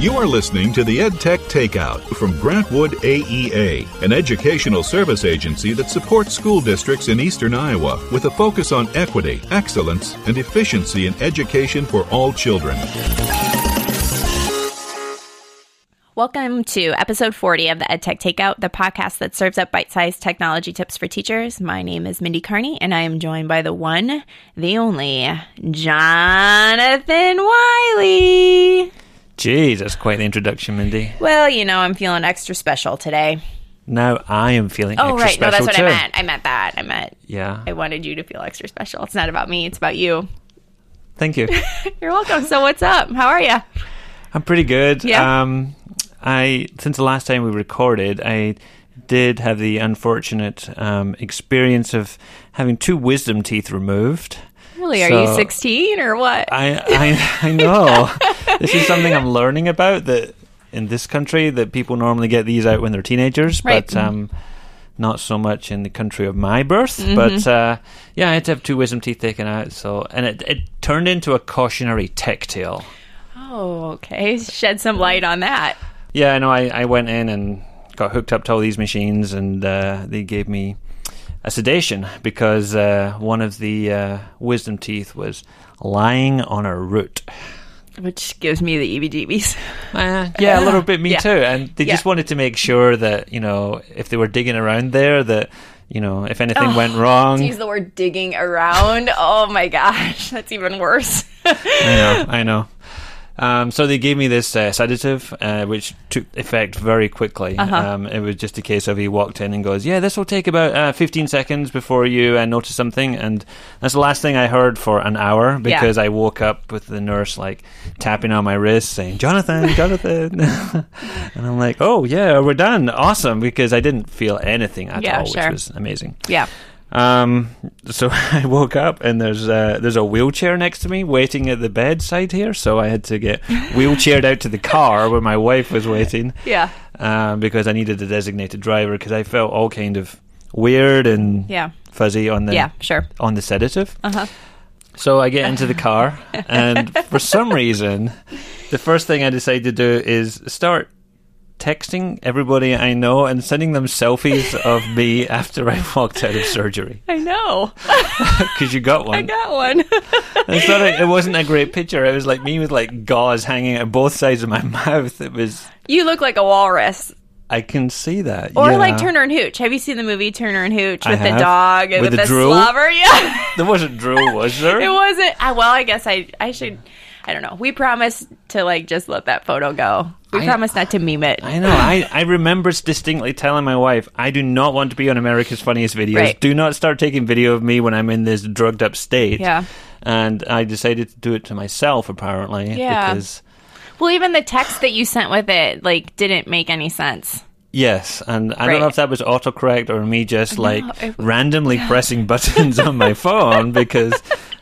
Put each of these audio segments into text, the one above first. You are listening to the EdTech Takeout from Grant Wood AEA, an educational service agency that supports school districts in eastern Iowa with a focus on equity, excellence, and efficiency in education for all children. Welcome to episode 40 of the EdTech Takeout, the podcast that serves up bite-sized technology tips for teachers. My name is Mindy Cairney, and I am joined by the one, the only, Jonathan Wiley. Geez, that's quite the introduction, Mindy. Well, you know, I'm feeling extra special today. No, I am feeling extra special, too. Oh, right. No, that's what I meant. Yeah. I wanted you to feel extra special. It's not about me. It's about you. Thank you. You're welcome. So what's up? How are you? I'm pretty good. Yeah. Since the last time we recorded, I did have the unfortunate experience of having two wisdom teeth removed. Really? So, are you 16 or what? I know. This is something I'm learning about, that in this country that people normally get these out when they're teenagers, right. But not so much in the country of my birth. Mm-hmm. But I had to have two wisdom teeth taken out, and it turned into a cautionary tech tale. Oh, okay. Shed some light on that. Yeah, I know. I went in and got hooked up to all these machines, and they gave me a sedation because one of the wisdom teeth was lying on a root. Which gives me the heebie-jeebies. Yeah, a little bit me too. And they just wanted to make sure that, you know, if they were digging around there, that, you know, if anything went wrong. To use the word digging around. Oh, my gosh. That's even worse. I know. So they gave me this sedative, which took effect very quickly. Uh-huh. It was just a case of he walked in and goes, yeah, this will take about 15 seconds before you notice something. And that's the last thing I heard for an hour, because I woke up with the nurse like tapping on my wrist saying, Jonathan. And I'm like, oh, yeah, we're done. Awesome. Because I didn't feel anything at all, which was amazing. Yeah. So I woke up and there's a wheelchair next to me waiting at the bedside here, so I had to get wheelchaired out to the car where my wife was waiting. Yeah. Because I needed a designated driver, because I felt all kind of weird and fuzzy on the sedative. Uh huh. So I get into the car, and for some reason, the first thing I decided to do is start texting everybody I know and sending them selfies of me after I walked out of surgery. I know. Because you got one. I got one. It wasn't a great picture. It was like me with like gauze hanging at both sides of my mouth. It was... You look like a walrus. I can see that. Or like Turner and Hooch. Have you seen the movie Turner and Hooch with the dog and with the slobber? Yeah. There wasn't drool, was there? It wasn't. Well, I guess I should... I don't know. We promised to like just let that photo go. We promised not to meme it. I know. I remember distinctly telling my wife, I do not want to be on America's Funniest Videos. Right. Do not start taking video of me when I'm in this drugged up state. Yeah. And I decided to do it to myself, apparently. Yeah. Because... Well, even the text that you sent with it like didn't make any sense. Yes, and I don't know if that was autocorrect or me just randomly pressing buttons on my phone, because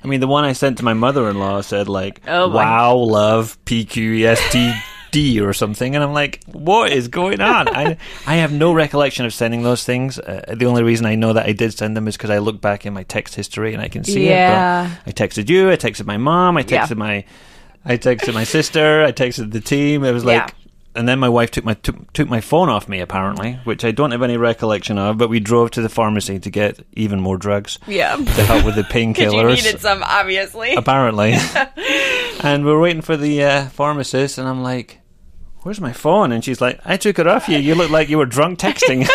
I mean the one I sent to my mother-in-law said like wow love PQESTD or something, and I'm like, what is going on? I have no recollection of sending those things. The only reason I know that I did send them is because I look back in my text history and I can see it. But I texted you, I texted my mom, I texted I texted my sister, I texted the team. It was like. Yeah. And then my wife took my phone off me, apparently, which I don't have any recollection of, but we drove to the pharmacy to get even more drugs. Yeah. To help with the painkillers. You needed some, obviously. Apparently. And we were waiting for the pharmacist, and I'm like, where's my phone? And she's like, I took it off you. You look like you were drunk texting.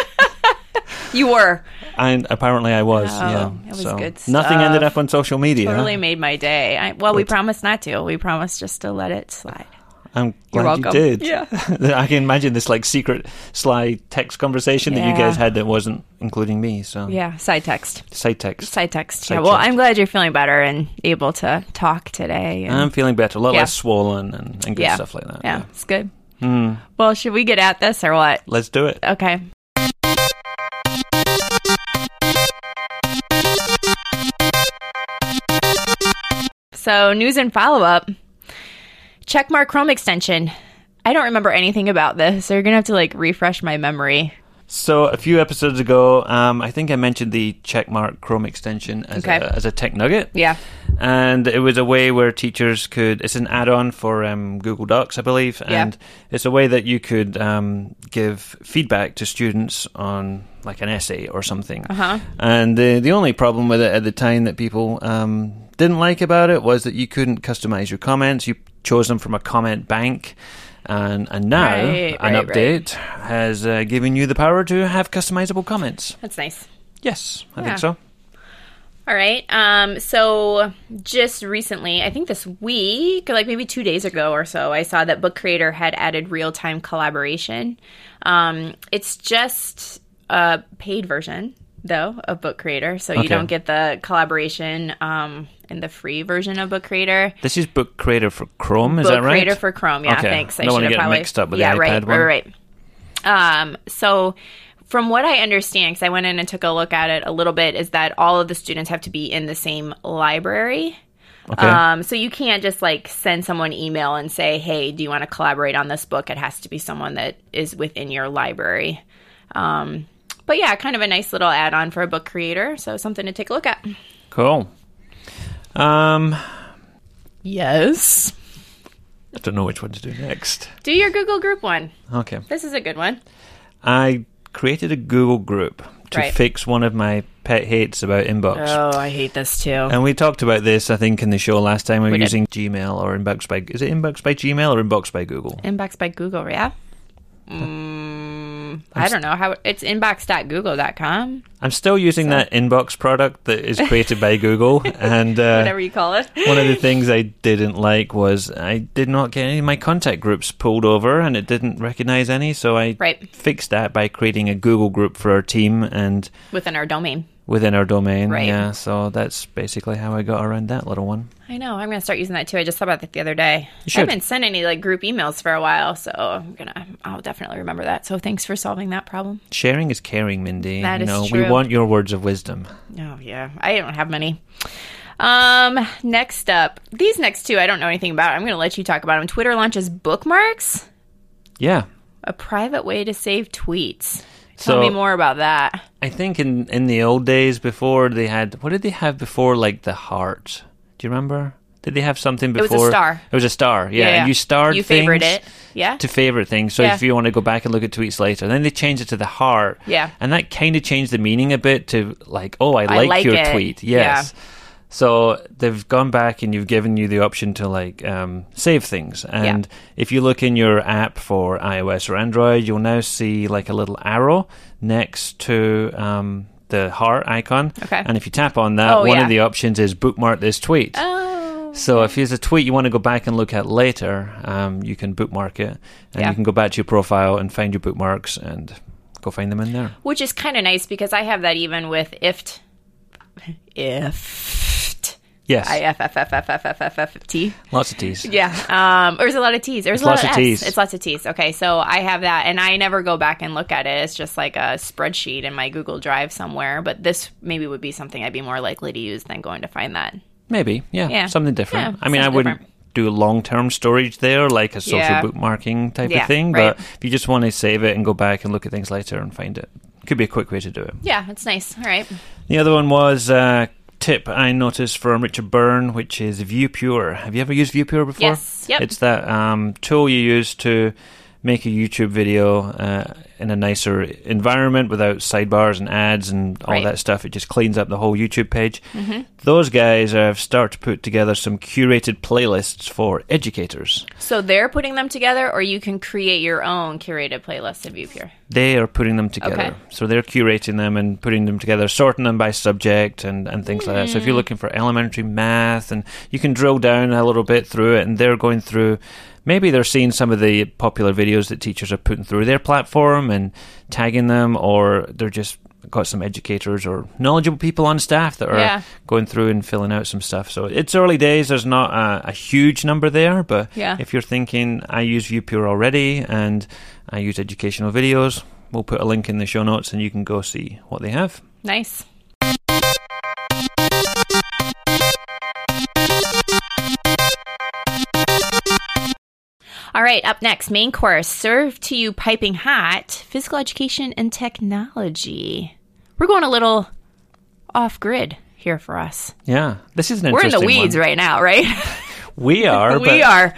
You were. And apparently I was, It was good stuff. Nothing ended up on social media. Totally made my day. We promised not to. We promised just to let it slide. I'm glad you did. Yeah. I can imagine this like secret sly text conversation that you guys had that wasn't including me. So yeah, side text. Yeah. Well, I'm glad you're feeling better and able to talk today. I'm feeling better, a lot less swollen and good stuff like that. Yeah, it's good. Mm. Well, should we get at this or what? Let's do it. Okay. So news and follow-up. Checkmark Chrome extension. I don't remember anything about this, so you're going to have to, like, refresh my memory. So a few episodes ago, I think I mentioned the Checkmark Chrome extension as a tech nugget. Yeah. And it was a way where teachers could... It's an add-on for Google Docs, I believe. And it's a way that you could give feedback to students on like an essay or something. Uh-huh. And the only problem with it at the time that people didn't like about it was that you couldn't customize your comments. You chose them from a comment bank. And now, an update has given you the power to have customizable comments. That's nice. Yes, I think so. All right. So just recently, I think this week, like maybe 2 days ago or so, I saw that Book Creator had added real-time collaboration. It's just a paid version, though, of Book Creator. So you don't get the collaboration in the free version of Book Creator. This is Book Creator for Chrome, is that right? Book Creator for Chrome, yeah, thanks. I should have probably mixed up with the iPad one. Yeah, right. So from what I understand, because I went in and took a look at it a little bit, is that all of the students have to be in the same library. Okay. So you can't just like send someone email and say, hey, do you want to collaborate on this book? It has to be someone that is within your library. But yeah, kind of a nice little add-on for a Book Creator. So something to take a look at. Cool. Yes. I don't know which one to do next. Do your Google group one. Okay. This is a good one. I created a Google group to fix one of my pet hates about Inbox. Oh, I hate this too. And we talked about this, I think, in the show last time. We were using Gmail or Inbox by... Is it Inbox by Gmail or Inbox by Google? Inbox by Google, yeah. I don't know how it's inbox.google.com. I'm still using that Inbox product that is created by Google, and whatever you call it. One of the things I didn't like was I did not get any of my contact groups pulled over, and it didn't recognize any. So I fixed that by creating a Google group for our team and within our domain. Within our domain, yeah. So that's basically how I got around that little one. I know. I'm going to start using that, too. I just thought about that the other day. I haven't sent any, like, group emails for a while, so I'll definitely remember that. So thanks for solving that problem. Sharing is caring, Mindy. That is true. We want your words of wisdom. Oh, yeah. I don't have many. Next up, these next two I don't know anything about. I'm going to let you talk about them. Twitter launches bookmarks? Yeah. A private way to save tweets. Tell me more about that. I think in the old days before they had... What did they have before, like, the heart? Do you remember? Did they have something before? It was a star. It was a star, yeah. And you starred things... You favorited it, to favorite things. So if you want to go back and look at tweets later. Then they changed it to the heart. Yeah. And that kind of changed the meaning a bit to, like, oh, I like your tweet. Yes. Yeah. So they've gone back and you've given you the option to like save things. And if you look in your app for iOS or Android, you'll now see like a little arrow next to the heart icon. Okay. And if you tap on that, one of the options is bookmark this tweet. Oh. So if there's a tweet you want to go back and look at later, you can bookmark it. And you can go back to your profile and find your bookmarks and go find them in there. Which is kind of nice because I have that even with If. Yes. IFFFFFFFFT. Lots of T's. Yeah. There's a lot of T's. There's a lot of T's. It's lots of T's. Okay. So I have that and I never go back and look at it. It's just like a spreadsheet in my Google Drive somewhere. But this maybe would be something I'd be more likely to use than going to find that. Maybe. Yeah. Something different. Yeah, I mean, I wouldn't do long-term storage there, like a social bookmarking type of thing. But if you just want to save it and go back and look at things later and find it, could be a quick way to do it. Yeah. It's nice. All right. The other one was... tip I noticed from Richard Byrne, which is ViewPure. Have you ever used ViewPure before? Yes. Yep. It's that tool you use to make a YouTube video in a nicer environment without sidebars and ads and all that stuff. It just cleans up the whole YouTube page. Mm-hmm. Those guys have started to put together some curated playlists for educators. So they're putting them together, or you can create your own curated playlist in ViewPure? They are putting them together. Okay. So they're curating them and putting them together, sorting them by subject and things like that. So if you're looking for elementary math, and you can drill down a little bit through it, and they're going through... Maybe they're seeing some of the popular videos that teachers are putting through their platform and tagging them, or they're just got some educators or knowledgeable people on staff that are going through and filling out some stuff. So it's early days. There's not a huge number there, but if you're thinking, I use ViewPure already and I use educational videos, we'll put a link in the show notes and you can go see what they have. Nice. All right, up next, main course, served to you piping hot, physical education and technology. We're going a little off-grid here for us. Yeah, this is an interesting one. We're in the weeds right now, right? We are.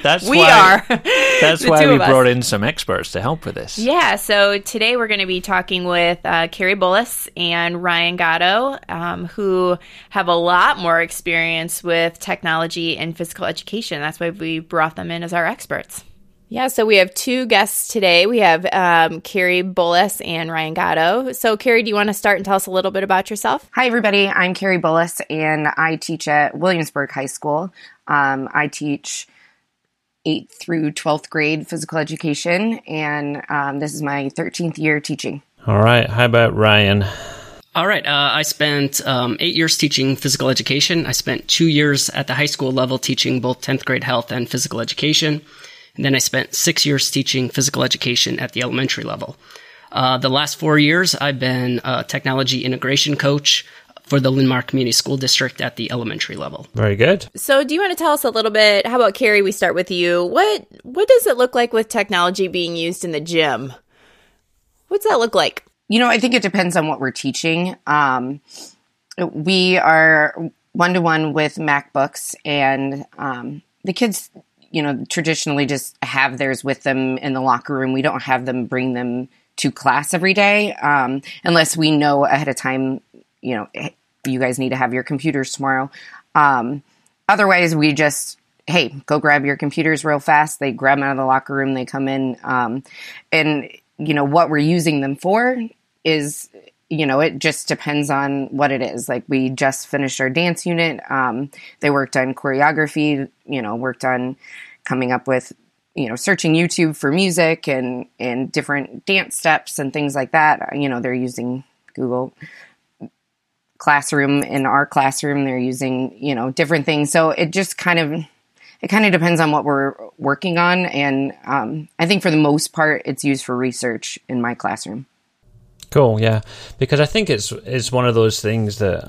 That's why we brought in some experts to help with this. Yeah, so today we're going to be talking with Kari Bullis and Ryan Gotto, who have a lot more experience with technology and physical education. That's why we brought them in as our experts. Yeah, so we have two guests today. We have Kari Bullis and Ryan Gotto. So, Kari, do you want to start and tell us a little bit about yourself? Hi, everybody. I'm Kari Bullis, and I teach at Williamsburg High School. I teach 8th through 12th grade physical education, and this is my 13th year teaching. All right. How about Ryan? All right. I spent 8 years teaching physical education. I spent 2 years at the high school level teaching both 10th grade health and physical education. And then I spent 6 years teaching physical education at the elementary level. The last 4 years, I've been a technology integration coach for the Linmark Community School District at the elementary level. Very good. So do you want to tell us a little bit, how about Kari, we start with you. What does it look like with technology being used in the gym? What's that look like? You know, I think it depends on what we're teaching. We are one-to-one with MacBooks, and the kids, you know, traditionally just have theirs with them in the locker room. We don't have them bring them to class every day, unless we know ahead of time, you know, you guys need to have your computers tomorrow. Otherwise, we just, hey, go grab your computers real fast. They grab them out of the locker room. They come in. And, you know, what we're using them for is, you know, it just depends on what it is. Like, we just finished our dance unit. They worked on choreography, you know, worked on coming up with, you know, searching YouTube for music and different dance steps and things like that. You know, they're using Google Classroom. In our classroom, they're using, you know, different things. So it just kind of depends on what we're working on. And I think for the most part, it's used for research in my classroom. Cool. Yeah. Because I think it's one of those things that,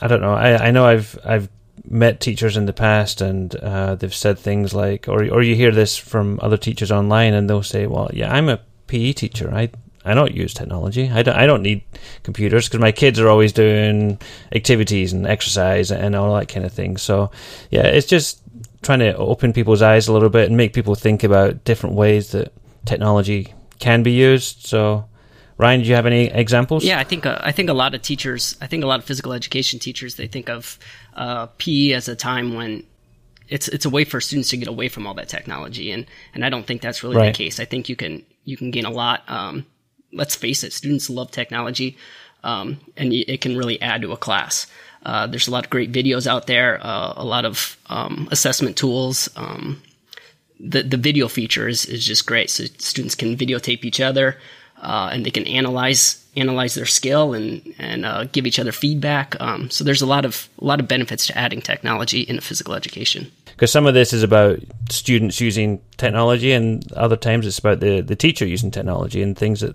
I don't know. I know I've met teachers in the past, and they've said things like, or you hear this from other teachers online, and they'll say, well, yeah, I'm a PE teacher. I don't use technology. I don't need computers because my kids are always doing activities and exercise and all that kind of thing. So, yeah, it's just trying to open people's eyes a little bit and make people think about different ways that technology can be used. So, Ryan, do you have any examples? Yeah, I think a lot of teachers, physical education teachers, they think of PE as a time when it's a way for students to get away from all that technology, and I don't think that's really the case. I think you can gain a lot. Let's face it, students love technology, and it can really add to a class. There's a lot of great videos out there, a lot of assessment tools. The video feature is just great. So students can videotape each other, and they can analyze their skill and give each other feedback. So there's a lot of benefits to adding technology into physical education. Because some of this is about students using technology, and other times it's about the teacher using technology and things that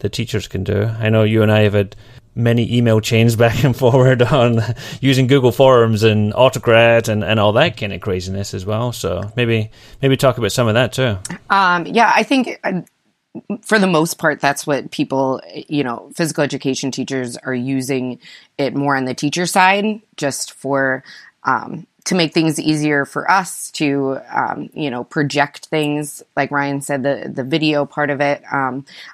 the teachers can do. I know you and I have had many email chains back and forward on using Google Forms and Autocrat and all that kind of craziness as well. So maybe talk about some of that too. Yeah, I think for the most part, that's what people, you know, physical education teachers are using it more on the teacher side, just for, to make things easier for us to, you know, project things. Like Ryan said, the video part of it.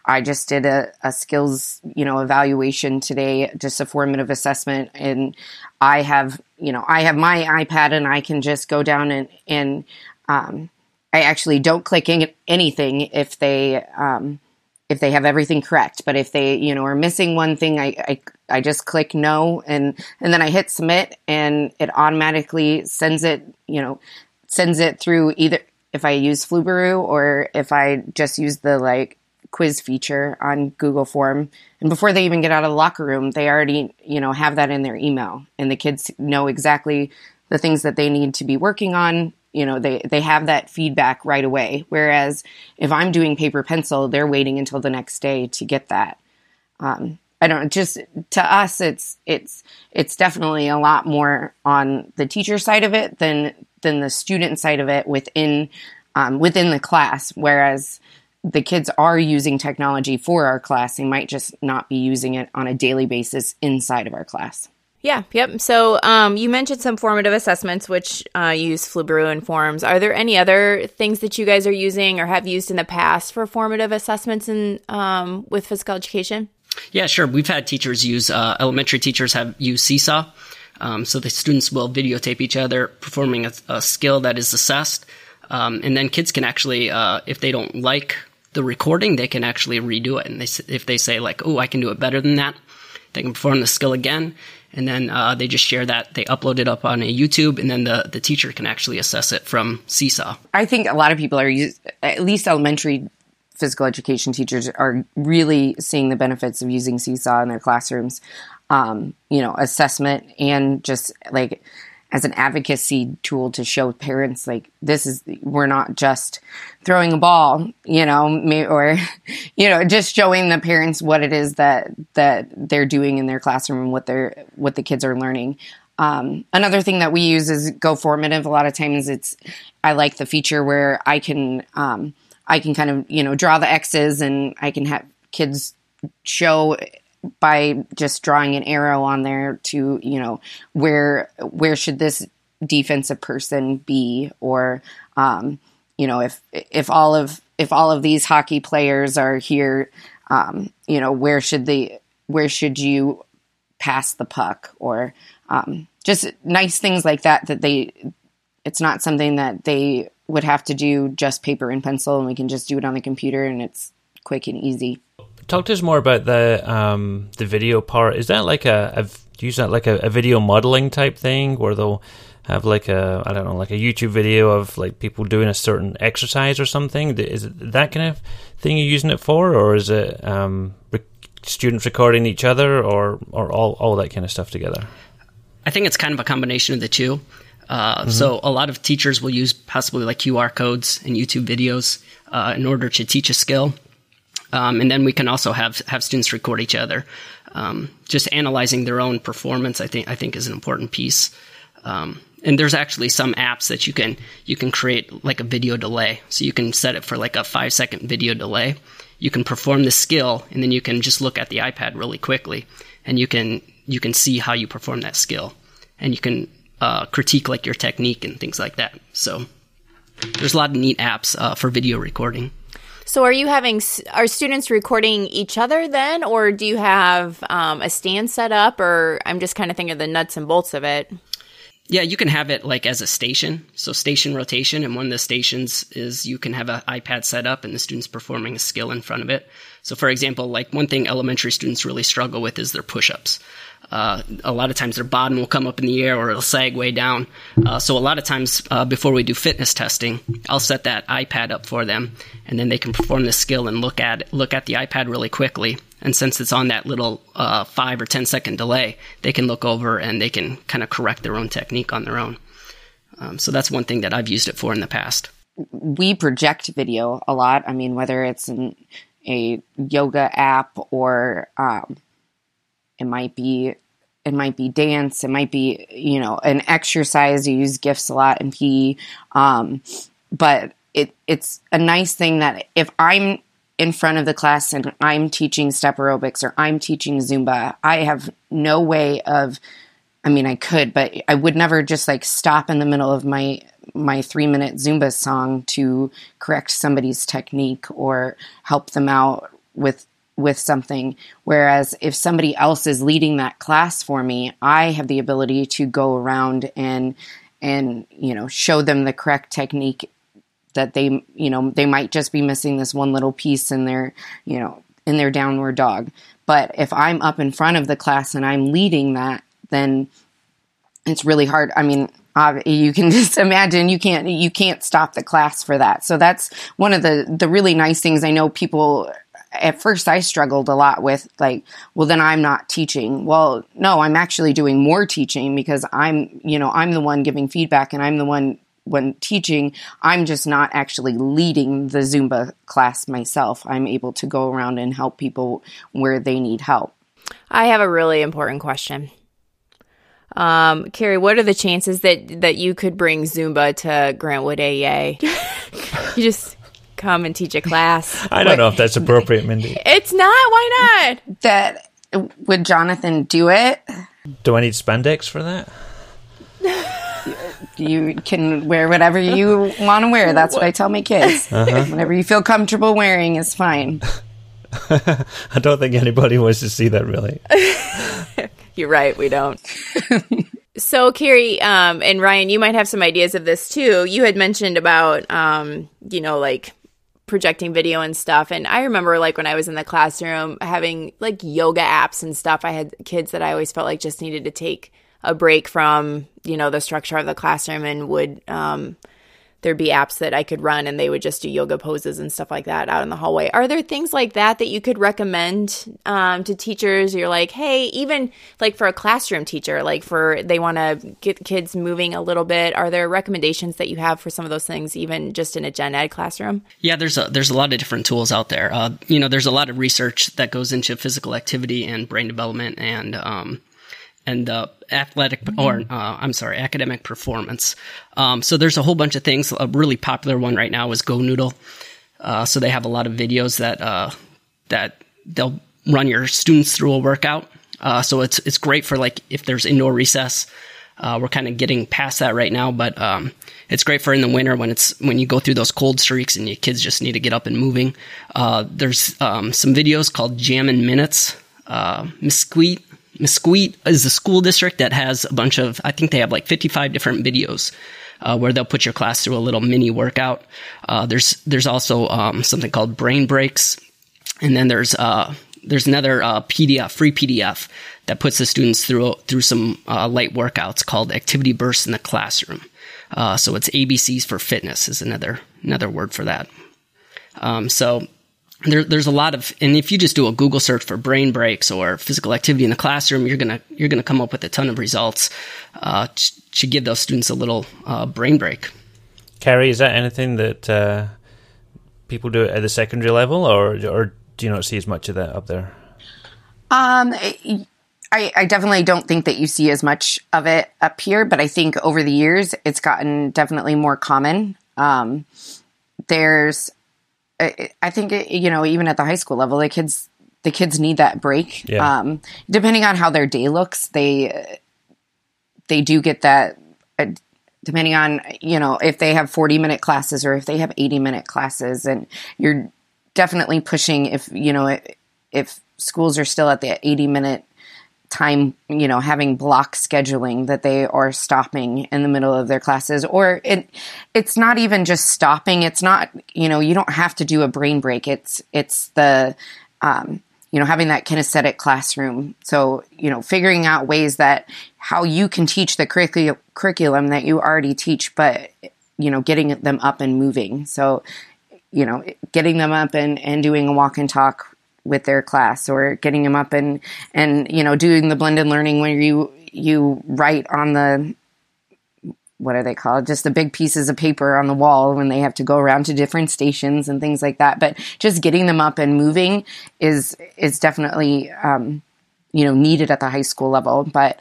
I just did a skills, you know, evaluation today, just a formative assessment. And I have my iPad, and I can just go down and I actually don't click anything if they have everything correct. But if they, you know, are missing one thing, I just click no, and then I hit submit, and it automatically sends it through, either if I use Fluburu or if I just use the quiz feature on Google Form. And before they even get out of the locker room, they already, you know, have that in their email, and the kids know exactly the things that they need to be working on. You know, they have that feedback right away. Whereas if I'm doing paper pencil, they're waiting until the next day to get that. I don't know, just to us, it's definitely a lot more on the teacher side of it than the student side of it within within the class, whereas the kids are using technology for our class. They might just not be using it on a daily basis inside of our class. Yeah. Yep. So you mentioned some formative assessments, which use Flubberoo and Forms. Are there any other things that you guys are using or have used in the past for formative assessments in with physical education? Yeah, sure. We've had teachers use elementary teachers have used Seesaw. So the students will videotape each other performing a skill that is assessed. And then kids can actually, if they don't like the recording, they can actually redo it. And if they say like, oh, I can do it better than that, they can perform the skill again. And then they just share that. They upload it up on a YouTube, and then the teacher can actually assess it from Seesaw. I think a lot of people at least elementary physical education teachers are really seeing the benefits of using Seesaw in their classrooms, assessment and just like as an advocacy tool to show parents like we're not just throwing a ball, just showing the parents what it is that they're doing in their classroom and what the kids are learning. Another thing that we use is GoFormative. A lot of times I like the feature where I can kind of, draw the X's, and I can have kids show by just drawing an arrow on there to, where should this defensive person be? Or, if all of these hockey players are here, where should you pass the puck? Or, just nice things like that it's not something that they would have to do just paper and pencil, and we can just do it on the computer, and it's quick and easy. Talk to us more about the video part. Is that like a video modeling type thing where they'll have like a YouTube video of like people doing a certain exercise or something? Is it that kind of thing you're using it for, or is it students recording each other, or all that kind of stuff together? I think it's kind of a combination of the two. So a lot of teachers will use possibly like QR codes and YouTube videos in order to teach a skill. And then we can also have students record each other. Just analyzing their own performance, I think is an important piece. And there's actually some apps that you can create like a video delay. So you can set it for like a 5-second video delay. You can perform the skill, and then you can just look at the iPad really quickly, and you can see how you perform that skill, and you can critique like your technique and things like that. So there's a lot of neat apps for video recording. So are students recording each other then, or do you have a stand set up, or I'm just kind of thinking of the nuts and bolts of it? Yeah, you can have it like as a station, so station rotation, and one of the stations is you can have an iPad set up and the student's performing a skill in front of it. So for example, like one thing elementary students really struggle with is their push-ups. A lot of times their bottom will come up in the air, or it'll sag way down. So a lot of times before we do fitness testing, I'll set that iPad up for them, and then they can perform the skill and look at the iPad really quickly. And since it's on that little 5 or 10 second delay, they can look over and they can kind of correct their own technique on their own. So that's one thing that I've used it for in the past. We project video a lot. I mean, whether it's in a yoga app or it might be dance. It might be, an exercise. You use GIFs a lot in PE. But it's a nice thing that if I'm in front of the class and I'm teaching step aerobics or I'm teaching Zumba, I have no way of, I could, but I would never just like stop in the middle of my 3-minute Zumba song to correct somebody's technique or help them out with something. Whereas if somebody else is leading that class for me, I have the ability to go around and show them the correct technique that they might just be missing this one little piece in their downward dog. But if I'm up in front of the class and I'm leading that, then it's really hard. You can just imagine you can't stop the class for that. So that's one of the really nice things. I know people, at first I struggled a lot with like, well, then I'm not teaching. Well, no, I'm actually doing more teaching because I'm the one giving feedback, and I'm the one when teaching. I'm just not actually leading the Zumba class myself. I'm able to go around and help people where they need help. I have a really important question. Kari, what are the chances that you could bring Zumba to Grant Wood AEA? You just come and teach a class. I don't know if that's appropriate, Mindy. It's not. Why not? That would Jonathan do it? Do I need spandex for that? You can wear whatever you want to wear. That's what I tell my kids. Uh-huh. Whatever you feel comfortable wearing is fine. I don't think anybody wants to see that, really. You're right. We don't. So, Kari, and Ryan, you might have some ideas of this, too. You had mentioned about, like projecting video and stuff. And I remember, like, when I was in the classroom having, like, yoga apps and stuff, I had kids that I always felt like just needed to take a break from, the structure of the classroom, and would there'd be apps that I could run and they would just do yoga poses and stuff like that out in the hallway. Are there things like that that you could recommend to teachers? You're like, hey, even like for a classroom teacher, like for they want to get kids moving a little bit. Are there recommendations that you have for some of those things, even just in a gen ed classroom? Yeah, there's a lot of different tools out there. There's a lot of research that goes into physical activity and brain development and academic performance. So there's a whole bunch of things. A really popular one right now is Go Noodle. So they have a lot of videos that they'll run your students through a workout. So it's great for like if there's indoor recess. We're kind of getting past that right now, but it's great for in the winter when you go through those cold streaks and your kids just need to get up and moving. There's some videos called Jammin' Minutes. Mesquite is a school district that has a bunch of, I think they have like 55 different videos where they'll put your class through a little mini workout. There's also something called Brain Breaks. And then there's another free PDF that puts the students through some light workouts called Activity Bursts in the Classroom. So it's ABCs for Fitness is another word for that. There's a lot of, and if you just do a Google search for brain breaks or physical activity in the classroom, you're gonna come up with a ton of results to give those students a little brain break. Kari, is that anything that people do at the secondary level, or do you not see as much of that up there? I definitely don't think that you see as much of it up here, but I think over the years it's gotten definitely more common. I think, even at the high school level, the kids need that break. Yeah. Depending on how their day looks, they do get that, depending on, if they have 40-minute classes or if they have 80-minute classes. And you're definitely pushing if schools are still at the 80-minute time, having block scheduling that they are stopping in the middle of their classes, or it's not even just stopping. It's not, you don't have to do a brain break. It's the, having that kinesthetic classroom. So, figuring out ways that how you can teach the curriculum that you already teach, but, getting them up and moving. So, getting them up and doing a walk and talk with their class, or getting them up and doing the blended learning where you write on the, what are they called? Just the big pieces of paper on the wall when they have to go around to different stations and things like that. But just getting them up and moving is definitely, needed at the high school level. But,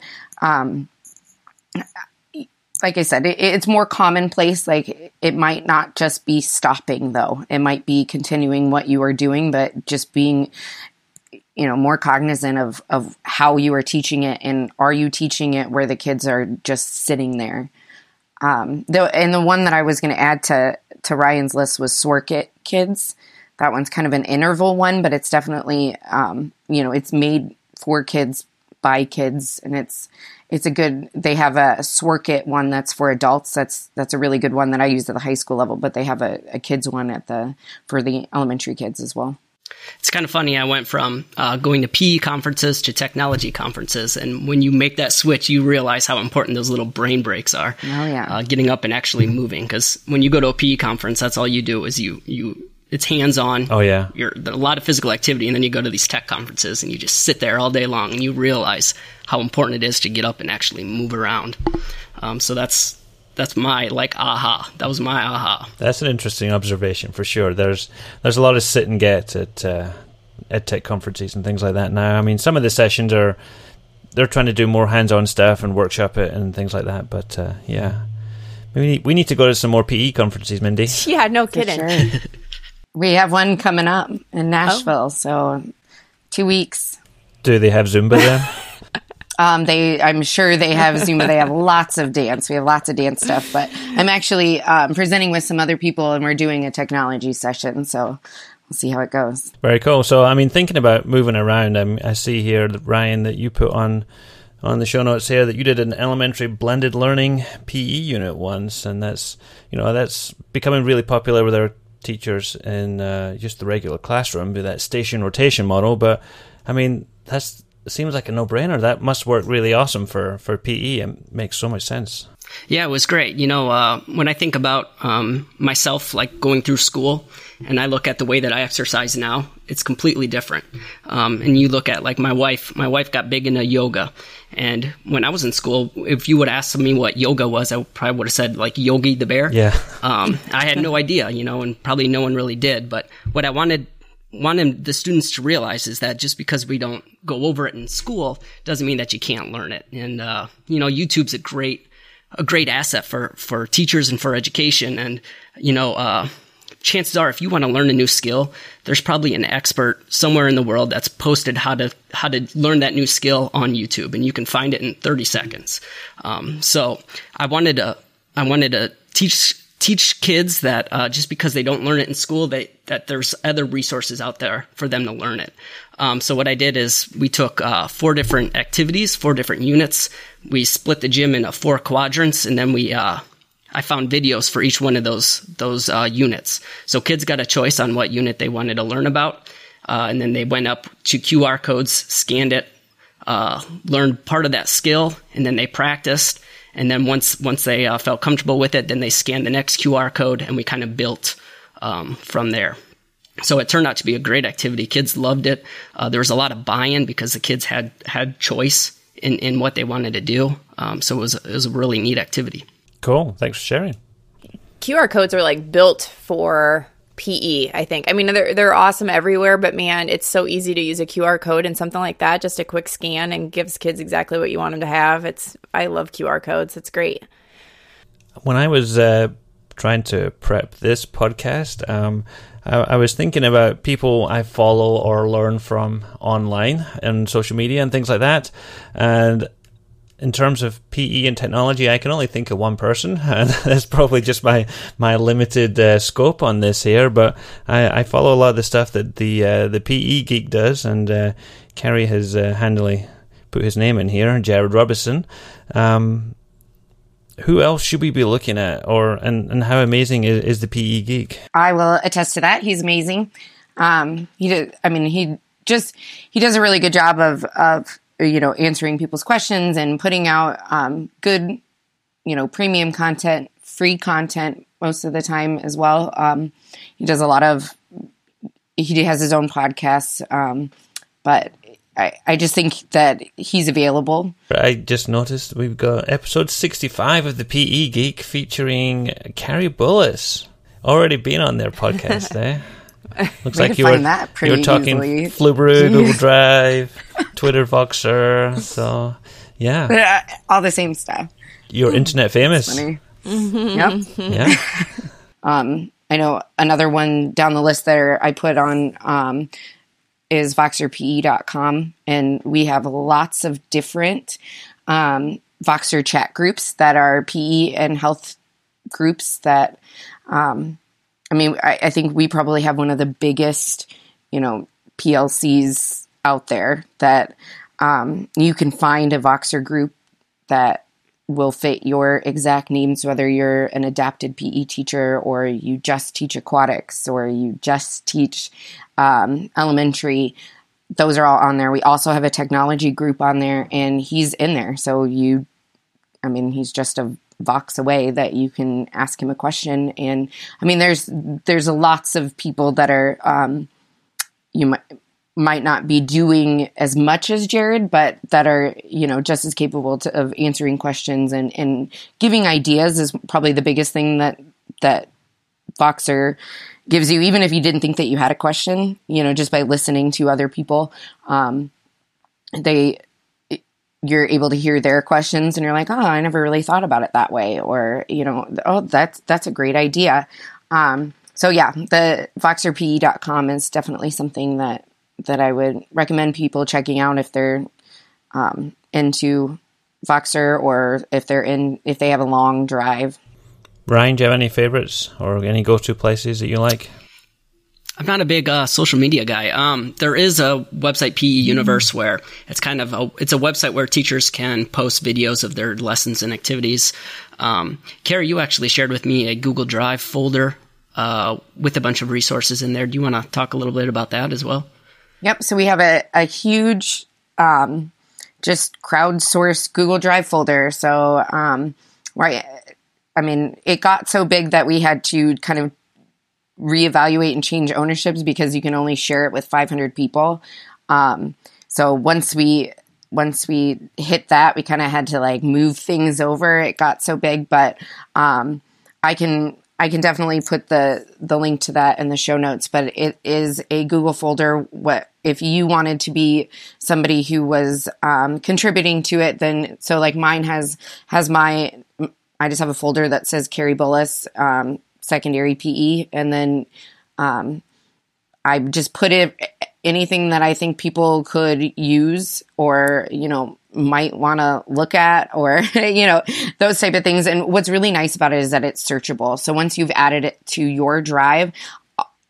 like I said, it's more commonplace. Like it might not just be stopping, though. It might be continuing what you are doing, but just being, more cognizant of how you are teaching it, and are you teaching it where the kids are just sitting there? And the one that I was going to add to Ryan's list was Swerk It Kids. That one's kind of an interval one, but it's definitely, it's made for kids by kids, and it's a good, they have a Swerk It one that's for adults. That's a really good one that I used at the high school level, but they have a kids one for the elementary kids as well. It's kind of funny. I went from going to PE conferences to technology conferences. And when you make that switch, you realize how important those little brain breaks are. Oh, yeah. Getting up and actually moving. Because when you go to a PE conference, that's all you do is you it's hands-on. Oh, yeah. A lot of physical activity, and then you go to these tech conferences, and you just sit there all day long, and you realize how important it is to get up and actually move around. So that's my, aha. That was my aha. That's an interesting observation, for sure. There's a lot of sit and get at tech conferences and things like that now. I mean, some of the sessions they're trying to do more hands-on stuff and workshop it and things like that, but We need to go to some more PE conferences, Mindy. Yeah, no kidding. Sure. We have one coming up in Nashville, so 2 weeks. Do they have Zumba there? I'm sure they have Zumba. They have lots of dance. We have lots of dance stuff, but I'm actually presenting with some other people, and we're doing a technology session, so we'll see how it goes. Very cool. So, I mean, thinking about moving around, I see here, that Ryan, that you put on the show notes here that you did an elementary blended learning PE unit once, and that's becoming really popular with our teachers in just the regular classroom, that station rotation model. But I mean, that seems like a no-brainer. That must work really awesome for PE. It makes so much sense. Yeah, it was great. You know, when I think about myself, like going through school, and I look at the way that I exercise now, it's completely different. And you look at like my wife got big into yoga. And when I was in school, if you would ask me what yoga was, I probably would have said like Yogi the Bear. Yeah. I had no idea, you know, and probably no one really did. But what I wanted the students to realize is that just because we don't go over it in school doesn't mean that you can't learn it. And, you know, YouTube's a great asset for teachers and for education. And, you know, chances are, if you want to learn a new skill, there's probably an expert somewhere in the world that's posted how to learn that new skill on YouTube, and you can find it in 30 seconds. So I wanted to teach kids that just because they don't learn it in school, that there's other resources out there for them to learn it. So what I did is we took 4 different activities, 4 different units. We split the gym into 4 quadrants, and then I found videos for each one of those units. So kids got a choice on what unit they wanted to learn about. And then they went up to QR codes, scanned it, learned part of that skill, and then they practiced. And then once they felt comfortable with it, then they scanned the next QR code, and we kind of built from there. So it turned out to be a great activity. Kids loved it. There was a lot of buy-in because the kids had choice in what they wanted to do. So it was a really neat activity. Cool. Thanks for sharing. QR codes are like built for PE, I think. I mean, they're awesome everywhere, but man, it's so easy to use a QR code and something like that, just a quick scan, and gives kids exactly what you want them to have. I love QR codes. It's great. When I was trying to prep this podcast, I was thinking about people I follow or learn from online and social media and things like that. And in terms of PE and technology, I can only think of one person, and that's probably just my limited scope on this here, but I follow a lot of the stuff that the PE geek does, and Kari has handily put his name in here, Jared Robison. Who else should we be looking at, and how amazing is the PE geek? I will attest to that. He's amazing. He does a really good job of you know, answering people's questions and putting out good, you know, premium content, free content most of the time as well. He has his own podcasts, but I just think that he's available. I just noticed we've got episode 65 of the PE Geek featuring Kari Bullis, already been on their podcast there. Looks like you were talking Flubberoo, Google Drive, Twitter, Voxer, so yeah. All the same stuff. You're internet famous. Funny. Yep. Yeah. I know another one down the list that I put on is voxerpe.com, and we have lots of different Voxer chat groups that are PE and health groups that I think we probably have one of the biggest, you know, PLCs out there that you can find a Voxer group that will fit your exact needs, whether you're an adapted PE teacher or you just teach aquatics or you just teach elementary. Those are all on there. We also have a technology group on there, and he's in there. So he's just a Vox away that you can ask him a question. And I mean, there's lots of people that are you might not be doing as much as Jared, but that are, you know, just as capable of answering questions and giving ideas is probably the biggest thing that Voxer gives you, even if you didn't think that you had a question, you know, just by listening to other people. you're able to hear their questions and you're like, oh, I never really thought about it that way. Or, you know, oh, that's a great idea. So yeah, the voxerpe.com is definitely something that I would recommend people checking out if they're into Voxer or if they have a long drive. Ryan, do you have any favorites or any go-to places that you like? I'm not a big social media guy. There is a website, PE Universe, where it's kind of it's a website where teachers can post videos of their lessons and activities. Kari, you actually shared with me a Google Drive folder with a bunch of resources in there. Do you want to talk a little bit about that as well? Yep. So we have a huge just crowdsourced Google Drive folder. So it got so big that we had to kind of reevaluate and change ownerships because you can only share it with 500 people. So once we hit that, we kind of had to like move things over. It got so big, but I can definitely put the link to that in the show notes, but it is a Google folder. What if you wanted to be somebody who was contributing to it? Then so like mine has I just have a folder that says Kari Bullis secondary PE, and then I just put it anything that I think people could use or might want to look at or those type of things. And what's really nice about it is that it's searchable. So once you've added it to your drive,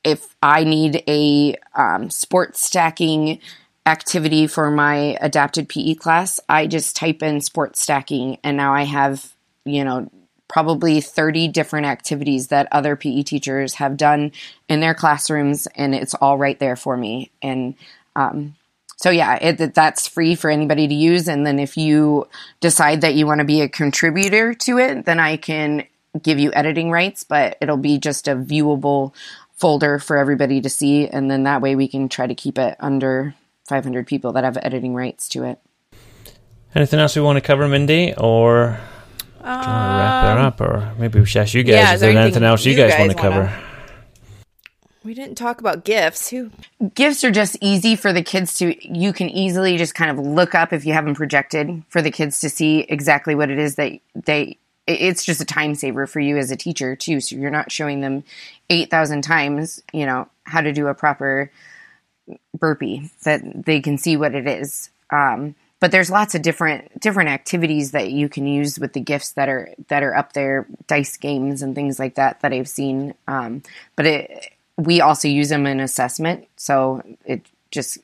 if I need a sports stacking activity for my adapted PE class, I just type in sports stacking, and now I have probably 30 different activities that other PE teachers have done in their classrooms, and it's all right there for me. And so yeah, that's free for anybody to use. And then if you decide that you want to be a contributor to it, then I can give you editing rights, but it'll be just a viewable folder for everybody to see. And then that way we can try to keep it under 500 people that have editing rights to it. Anything else we want to cover, Mindy? Or do you want to wrap that up? Or maybe we should ask you guys, is there anything else you guys want to cover? We didn't talk about GIFs. Gifts are just easy for the kids to, you can easily just kind of look up if you have them projected for the kids to see exactly what it is that it's just a time saver for you as a teacher too. So you're not showing them 8,000 times, how to do a proper burpee, that they can see what it is. But there's lots of different activities that you can use with the GIFs that are up there, dice games and things like that I've seen. But we also use them in assessment. So it just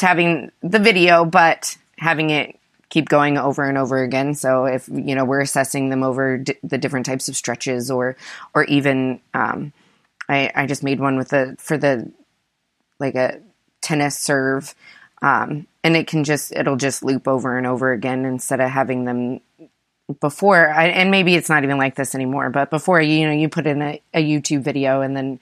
having the video, but having it keep going over and over again. So if, we're assessing them over the different types of stretches or even, I just made one for a tennis serve, and it'll just loop over and over again instead of having them before. And maybe it's not even like this anymore, but before, you put in a YouTube video and then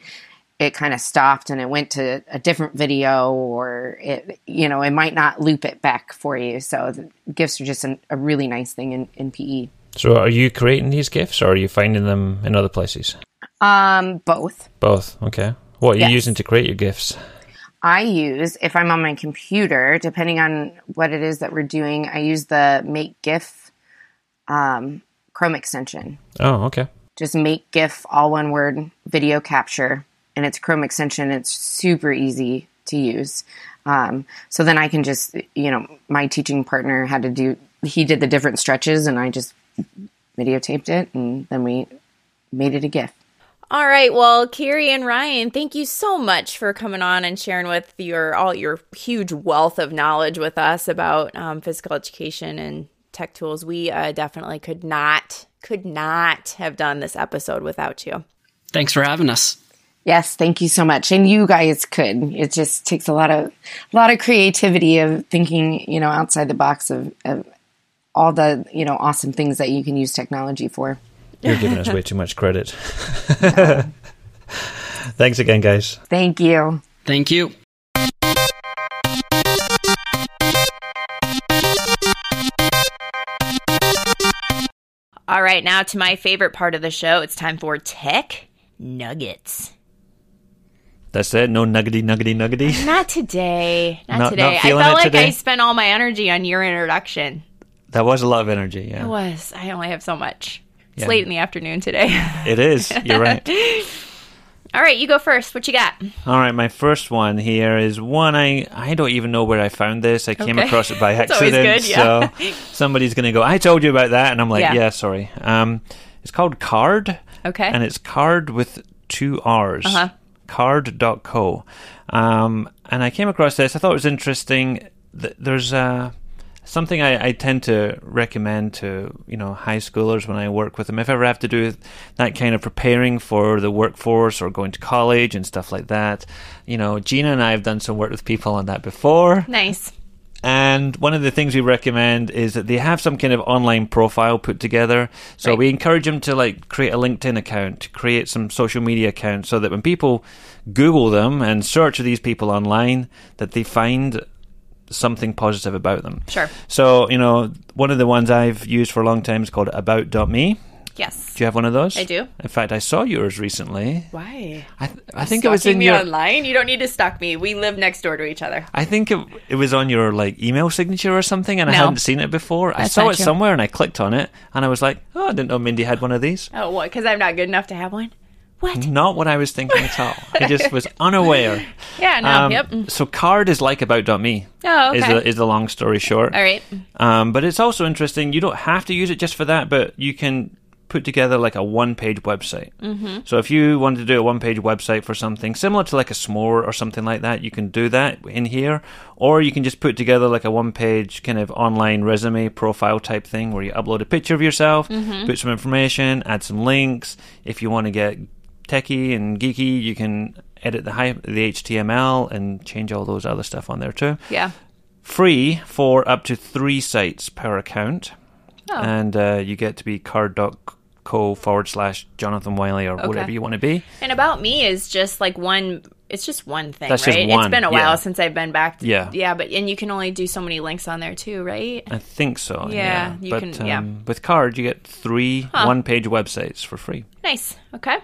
it kind of stopped and it went to a different video, or it might not loop it back for you. So the GIFs are just a really nice thing in PE. So are you creating these GIFs or are you finding them in other places? Both. Okay. What are you using to create your GIFs? I use, if I'm on my computer, depending on what it is that we're doing, I use the MakeGif Chrome extension. Oh, okay. Just MakeGif, all one word, video capture, and it's Chrome extension. It's super easy to use. So then I can just, my teaching partner he did the different stretches, and I just videotaped it, and then we made it a GIF. All right. Well, Kari and Ryan, thank you so much for coming on and sharing with all your huge wealth of knowledge with us about physical education and tech tools. We definitely could not have done this episode without you. Thanks for having us. Yes, thank you so much. And you guys could. It just takes a lot of creativity of thinking, outside the box of all the awesome things that you can use technology for. You're giving us way too much credit. No. Thanks again, guys. Thank you. Thank you. All right, now to my favorite part of the show. It's time for Tech Nuggets. That's it? No nuggety? Not today. Not today. I felt like I spent all my energy on your introduction. That was a lot of energy, yeah. It was. I only have so much. It's late in the afternoon today. It is. You're right. All right, you go first. What you got? All right, my first one here is one I don't even know where I found this. I came across it by accident. That's always good, yeah. So somebody's going to go, I told you about that. And I'm like, yeah sorry. It's called Carrd. Okay. And it's Carrd with 2 R's. Uh-huh. Carrd.co. And I came across this. I thought it was interesting. There's something I tend to recommend to, high schoolers when I work with them. If I ever have to do with that kind of preparing for the workforce or going to college and stuff like that. Gina and I have done some work with people on that before. Nice. And one of the things we recommend is that they have some kind of online profile put together. So we encourage them to create a LinkedIn account, create some social media accounts, so that when people Google them and search these people online, that they find something positive about them. Sure. So, one of the ones I've used for a long time is called about.me. Yes. Do you have one of those? I do. In fact, I saw yours recently. Why? I think it was in your... Stalking me online? You don't need to stalk me. We live next door to each other. I think it was on your email signature or something, and I hadn't seen it before. I saw it somewhere, and I clicked on it, and I was like, oh, I didn't know Mindy had one of these. Oh, what? Because I'm not good enough to have one? What? Not what I was thinking at all. I just was unaware. Yeah, no, yep. So Carrd is like about.me. Oh, okay. Is the long story short. All right. But it's also interesting. You don't have to use it just for that, but you can... put together a one-page website. Mm-hmm. So if you wanted to do a one-page website for something similar to a s'more or something like that, you can do that in here. Or you can just put together a one-page kind of online resume profile type thing where you upload a picture of yourself, put some information, add some links. If you want to get techie and geeky, you can edit the HTML and change all those other stuff on there too. Yeah. Free for up to 3 sites per account. Oh. And you get to be carrd.co/Jonathan Wiley or whatever you want to be. And About Me is just it's just one thing, that's right? It's been a while since I've been back. And you can only do so many links on there too, right? I think so. Yeah. With Carrd, you get 3 one-page websites for free. Nice. Okay.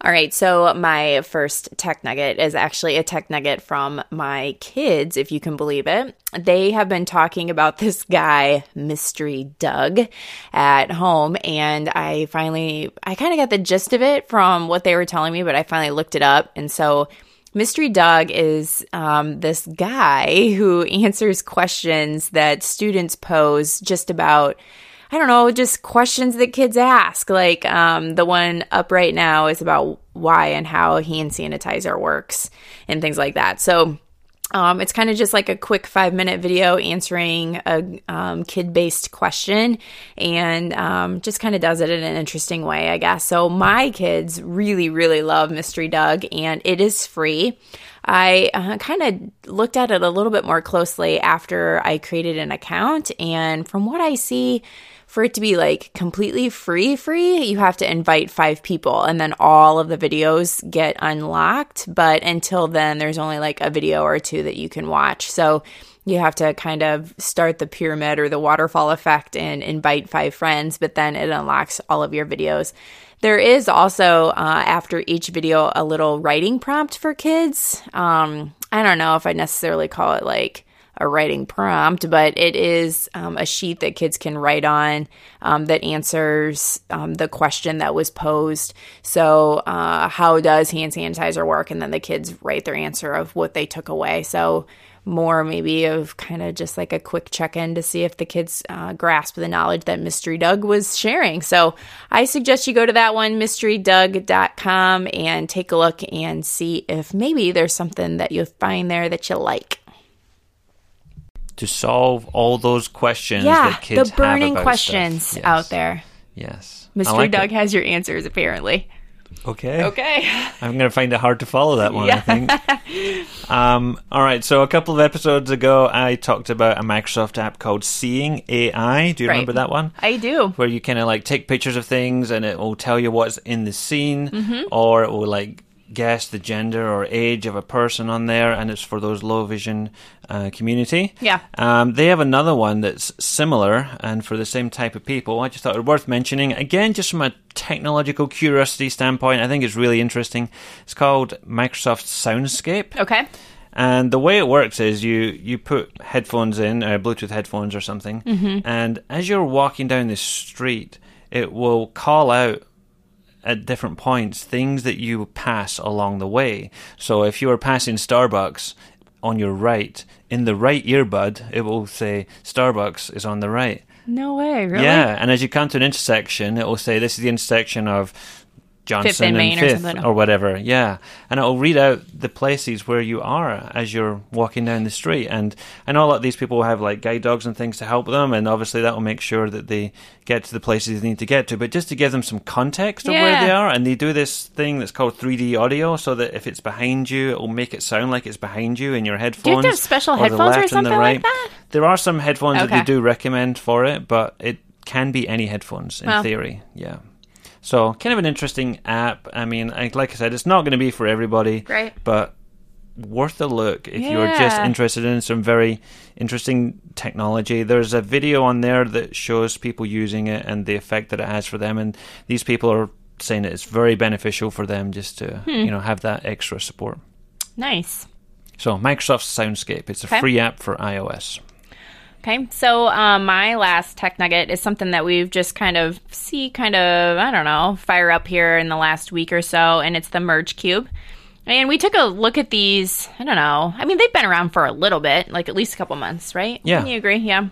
All right, so my first tech nugget is actually a tech nugget from my kids, if you can believe it. They have been talking about this guy, Mystery Doug, at home, and I kind of got the gist of it from what they were telling me, but I finally looked it up, and so... Mystery Doug is this guy who answers questions that students pose just about... just questions that kids ask. The one up right now is about why and how hand sanitizer works and things like that. So it's kind of just a quick 5-minute video answering a kid-based question, and just kind of does it in an interesting way, I guess. So my kids really, really love Mystery Doug, and it is free. I kind of looked at it a little bit more closely after I created an account, and from what I see, for it to be completely free, you have to invite 5 people, and then all of the videos get unlocked. But until then, there's only a video or 2 that you can watch. So you have to kind of start the pyramid or the waterfall effect and invite 5 friends, but then it unlocks all of your videos. There is also, after each video, a little writing prompt for kids. I don't know if I necessarily call it a writing prompt, but it is a sheet that kids can write on that answers the question that was posed. So how does hand sanitizer work? And then the kids write their answer of what they took away. So more maybe of kind of just a quick check-in to see if the kids grasp the knowledge that Mystery Doug was sharing. So I suggest you go to that one, mysterydoug.com, and take a look and see if maybe there's something that you'll find there that you like. To solve all those questions that kids have about the burning questions out there. Yes. Mystery Doug has your answers, apparently. Okay. I'm going to find it hard to follow that one, I think. All right, so a couple of episodes ago, I talked about a Microsoft app called Seeing AI. Do you remember that one? I do. Where you kind of take pictures of things and it will tell you what's in the scene, or it will guess the gender or age of a person on there, and it's for those low vision community. Yeah. They have another one that's similar and for the same type of people. I just thought it worth mentioning. Again, just from a technological curiosity standpoint, I think it's really interesting. It's called Microsoft Soundscape. Okay. And the way it works is you put headphones in, Bluetooth headphones or something, mm-hmm. and as you're walking down the street, it will call out at different points things that you pass along the way. So if you are passing Starbucks on your right, in the right earbud, it will say Starbucks is on the right. No way, really? Yeah, and as you come to an intersection, it will say this is the intersection of Johnson and Fifth or whatever, yeah. And it'll read out the places where you are as you're walking down the street. And I know a lot of these people have like guide dogs and things to help them, and obviously that will make sure that they get to the places they need to get to. But just to give them some context of where they are, and they do this thing that's called 3D audio, so that if it's behind you, it will make it sound like it's behind you in your headphones. Do you have special headphones or something like that? There are some headphones that they do recommend for it, but it can be any headphones in theory, yeah. So, kind of an interesting app. I mean, like I said, it's not going to be for everybody, right? But worth a look if you're just interested in some very interesting technology. There's a video on there that shows people using it and the effect that it has for them. And these people are saying that it's very beneficial for them just to, you know, have that extra support. Nice. So, Microsoft Soundscape. It's a free app for iOS. Okay, so my last tech nugget is something that we've just fire up here in the last week or so, and it's the Merge Cube. And we took a look at these, they've been around for a little bit, like at least a couple months, right? Yeah. Wouldn't you agree? Yeah.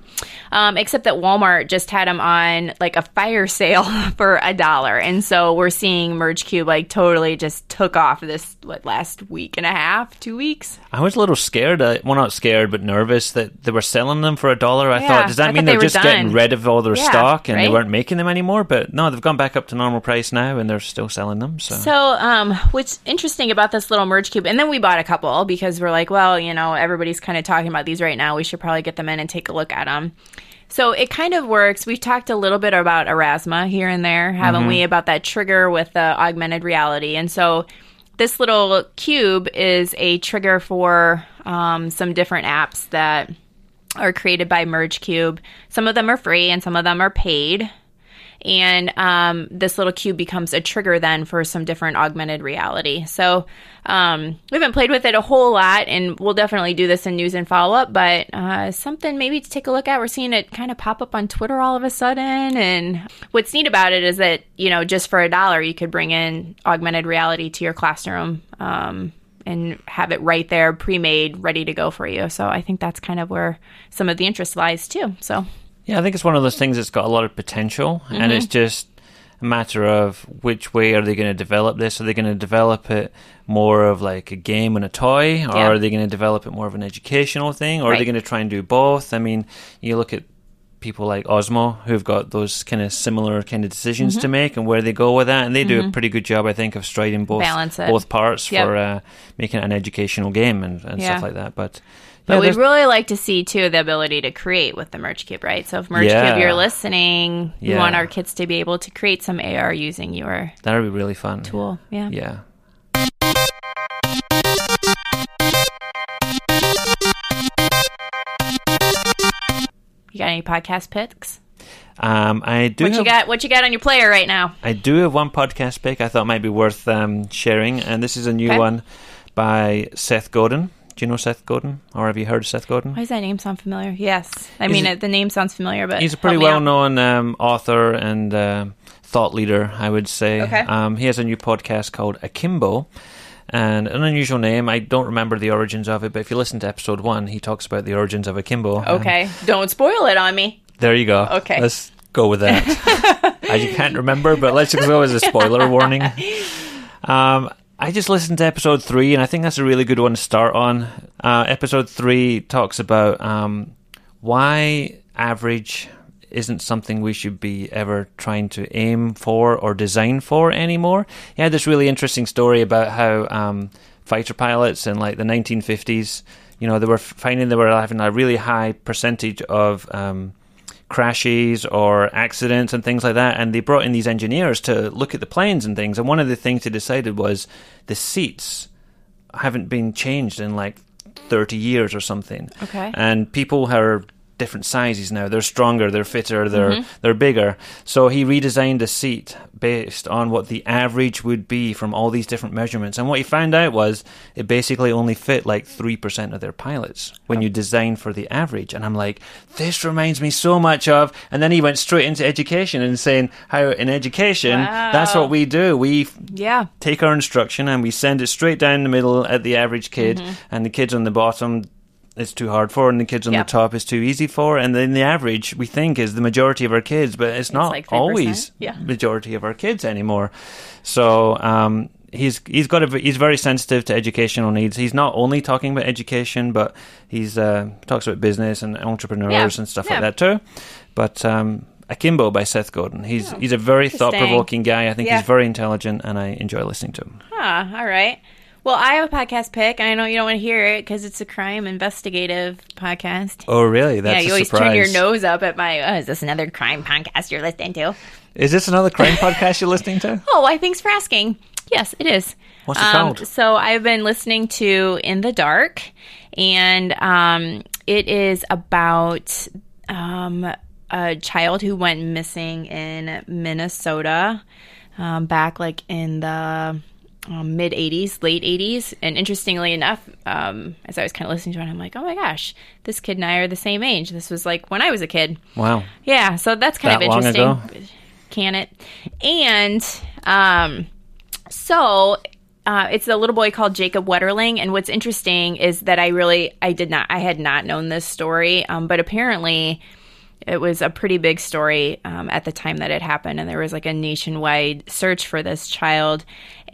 Except that Walmart just had them on like a fire sale for $1. And so we're seeing Merge Cube like totally just took off this, last week and a half, 2 weeks? I was a little scared. Not scared, but nervous that they were selling them for $1. I thought, does that mean they're just done, getting rid of all their stock and they weren't making them anymore? But no, they've gone back up to normal price now and they're still selling them. So what's interesting about this little Merge Cube, and then we bought a couple because we're like, well, you know, everybody's kind of talking about these right now. We should probably get them in and take a look at them. So it kind of works. We've talked a little bit about Erasmus here and there, haven't we, about that trigger with the augmented reality. And so this little cube is a trigger for some different apps that are created by Merge Cube. Some of them are free and some of them are paid. And this little cube becomes a trigger then for some different augmented reality. So we haven't played with it a whole lot, and we'll definitely do this in news and follow-up, but something maybe to take a look at. We're seeing it kind of pop up on Twitter all of a sudden. And what's neat about it is that, you know, just for $1, you could bring in augmented reality to your classroom and have it right there, pre-made, ready to go for you. So I think that's kind of where some of the interest lies too, so... Yeah, I think it's one of those things that's got a lot of potential, and it's just a matter of which way are they going to develop this. Are they going to develop it more of like a game and a toy, or are they going to develop it more of an educational thing, or are they going to try and do both? I mean, you look at people like Osmo, who've got those kind of similar kind of decisions to make and where they go with that, and they do a pretty good job, I think, of striding both parts for making it an educational game and stuff like that, but we'd really like to see, too, the ability to create with the Merge Cube, right? So if Merge Cube, you're listening, you want our kids to be able to create some AR using your tool. That would be really fun. Tool, yeah. You got any podcast picks? I do. What you got on your player right now? I do have one podcast pick I thought might be worth sharing, and this is a new one by Seth Godin. Do you know Seth Godin, or have you heard of Seth Godin? Why does that name sound familiar? Yes. The name sounds familiar, but he's a pretty well-known author and thought leader, I would say. Okay. He has a new podcast called Akimbo, and an unusual name. I don't remember the origins of it, but if you listen to episode 1, he talks about the origins of Akimbo. Okay. Don't spoil it on me. There you go. Okay. Let's go with that. I can't remember, but let's go as a spoiler warning. I just listened to episode 3, and I think that's a really good one to start on. Episode 3 talks about why average isn't something we should be ever trying to aim for or design for anymore. He had this really interesting story about how fighter pilots in like the 1950s, you know, they were having a really high percentage of crashes or accidents and things like that. And they brought in these engineers to look at the planes and things. And one of the things they decided was the seats haven't been changed in like 30 years or something. Okay. And people are different sizes now. They're stronger, they're fitter, they're bigger. So he redesigned a seat based on what the average would be from all these different measurements. And what he found out was it basically only fit like 3% of their pilots when you design for the average. And I'm like, this reminds me so much of... And then he went straight into education and saying how in education, that's what we do. We take our instruction and we send it straight down the middle at the average kid, and the kids on the bottom... it's too hard for, and the kids on the top is too easy for, and then the average we think is the majority of our kids, but it's not like always majority of our kids anymore. So he's very sensitive to educational needs. He's not only talking about education, but he's talks about business and entrepreneurs and stuff like that too. But Akimbo by Seth Godin. He's a very thought-provoking guy. I think he's very intelligent, and I enjoy listening to him. All right. Well, I have a podcast pick, and I know you don't want to hear it because it's a crime investigative podcast. Oh, really? That's you always turn your nose up at my, is this another crime podcast you're listening to? Is this another crime podcast you're listening to? Oh, why, thanks for asking. Yes, it is. What's it called? So I've been listening to In the Dark, and it is about a child who went missing in Minnesota back like in the... mid 80s, late 80s. And interestingly enough, as I was kind of listening to it, I'm like, oh my gosh, this kid and I are the same age. This was like when I was a kid. Wow. Yeah. So that's kind of interesting. Long ago? Can it? And it's a little boy called Jacob Wetterling. And what's interesting is that I had not known this story. But apparently it was a pretty big story at the time that it happened. And there was like a nationwide search for this child.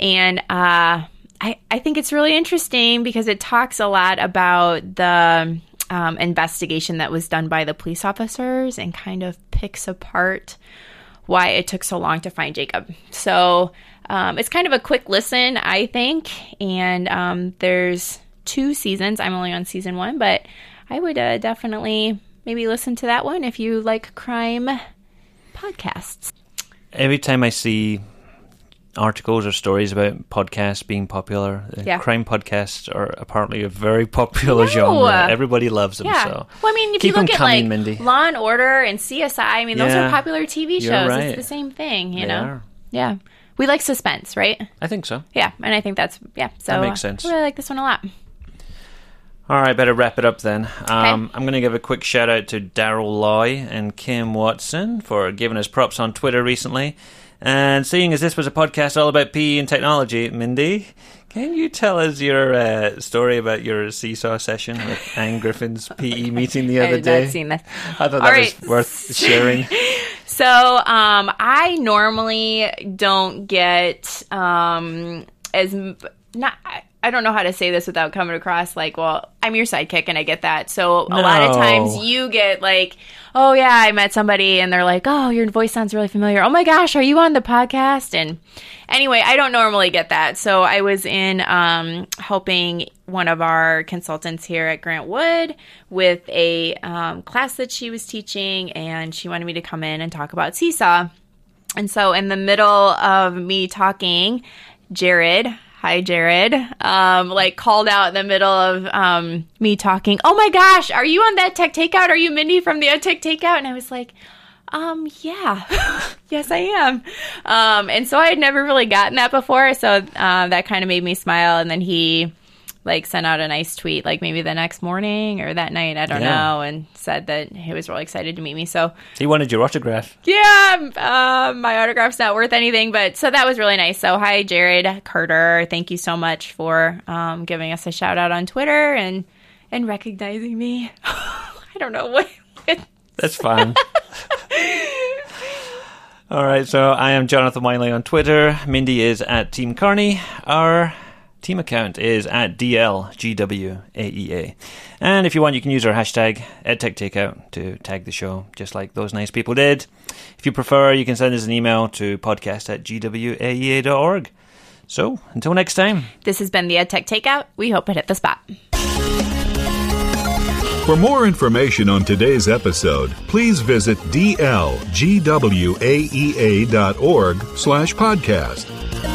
And I think it's really interesting because it talks a lot about the investigation that was done by the police officers and kind of picks apart why it took so long to find Jacob. So it's kind of a quick listen, I think. And there's 2 seasons. I'm only on season 1, but I would definitely... maybe listen to that one if you like crime podcasts. Every time I see articles or stories about podcasts being popular, crime podcasts are apparently a very popular genre. Everybody loves them. Yeah. So. Well, I mean, if you look at Law & Order and CSI, I mean, those are popular TV shows. Right. It's the same thing, you know? Are. Yeah. We like suspense, right? I think so. Yeah, and I think that's, so that makes sense. I really like this one a lot. All right, better wrap it up then. Okay. I'm going to give a quick shout out to Daryl Loy and Kim Watson for giving us props on Twitter recently. And seeing as this was a podcast all about PE and technology, Mindy, can you tell us your story about your Seesaw session with Anne Griffin's PE meeting the other day? I had not seen that. I thought was worth sharing. So I normally don't get I don't know how to say this without coming across like, well, I'm your sidekick and I get that. So a lot of times you get like, oh yeah, I met somebody and they're like, oh, your voice sounds really familiar. Oh my gosh, are you on the podcast? And anyway, I don't normally get that. So I was in helping one of our consultants here at Grant Wood with a class that she was teaching, and she wanted me to come in and talk about Seesaw. And so in the middle of me talking, Jared, like called out in the middle of me talking, oh my gosh, are you on that Tech Takeout? Are you Mindy from the Tech Takeout? And I was like, yeah, yes I am. And so I had never really gotten that before. So that kind of made me smile. And then he like sent out a nice tweet, like maybe the next morning or that night, I don't know, and said that he was really excited to meet me. So he wanted your autograph. Yeah, my autograph's not worth anything, but so that was really nice. So hi, Jared Carter, thank you so much for giving us a shout out on Twitter and recognizing me. I don't know what. That's fine. All right, so I am Jonathan Wiley on Twitter. Mindy is at Team Cairney. Our team account is at DLGWAEA. And if you want, you can use our hashtag EdTechTakeout to tag the show, just like those nice people did. If you prefer, you can send us an email to podcast@gwaea.org. So, until next time. This has been the EdTech Takeout. We hope it hit the spot. For more information on today's episode, please visit dlgwaea.org/podcast.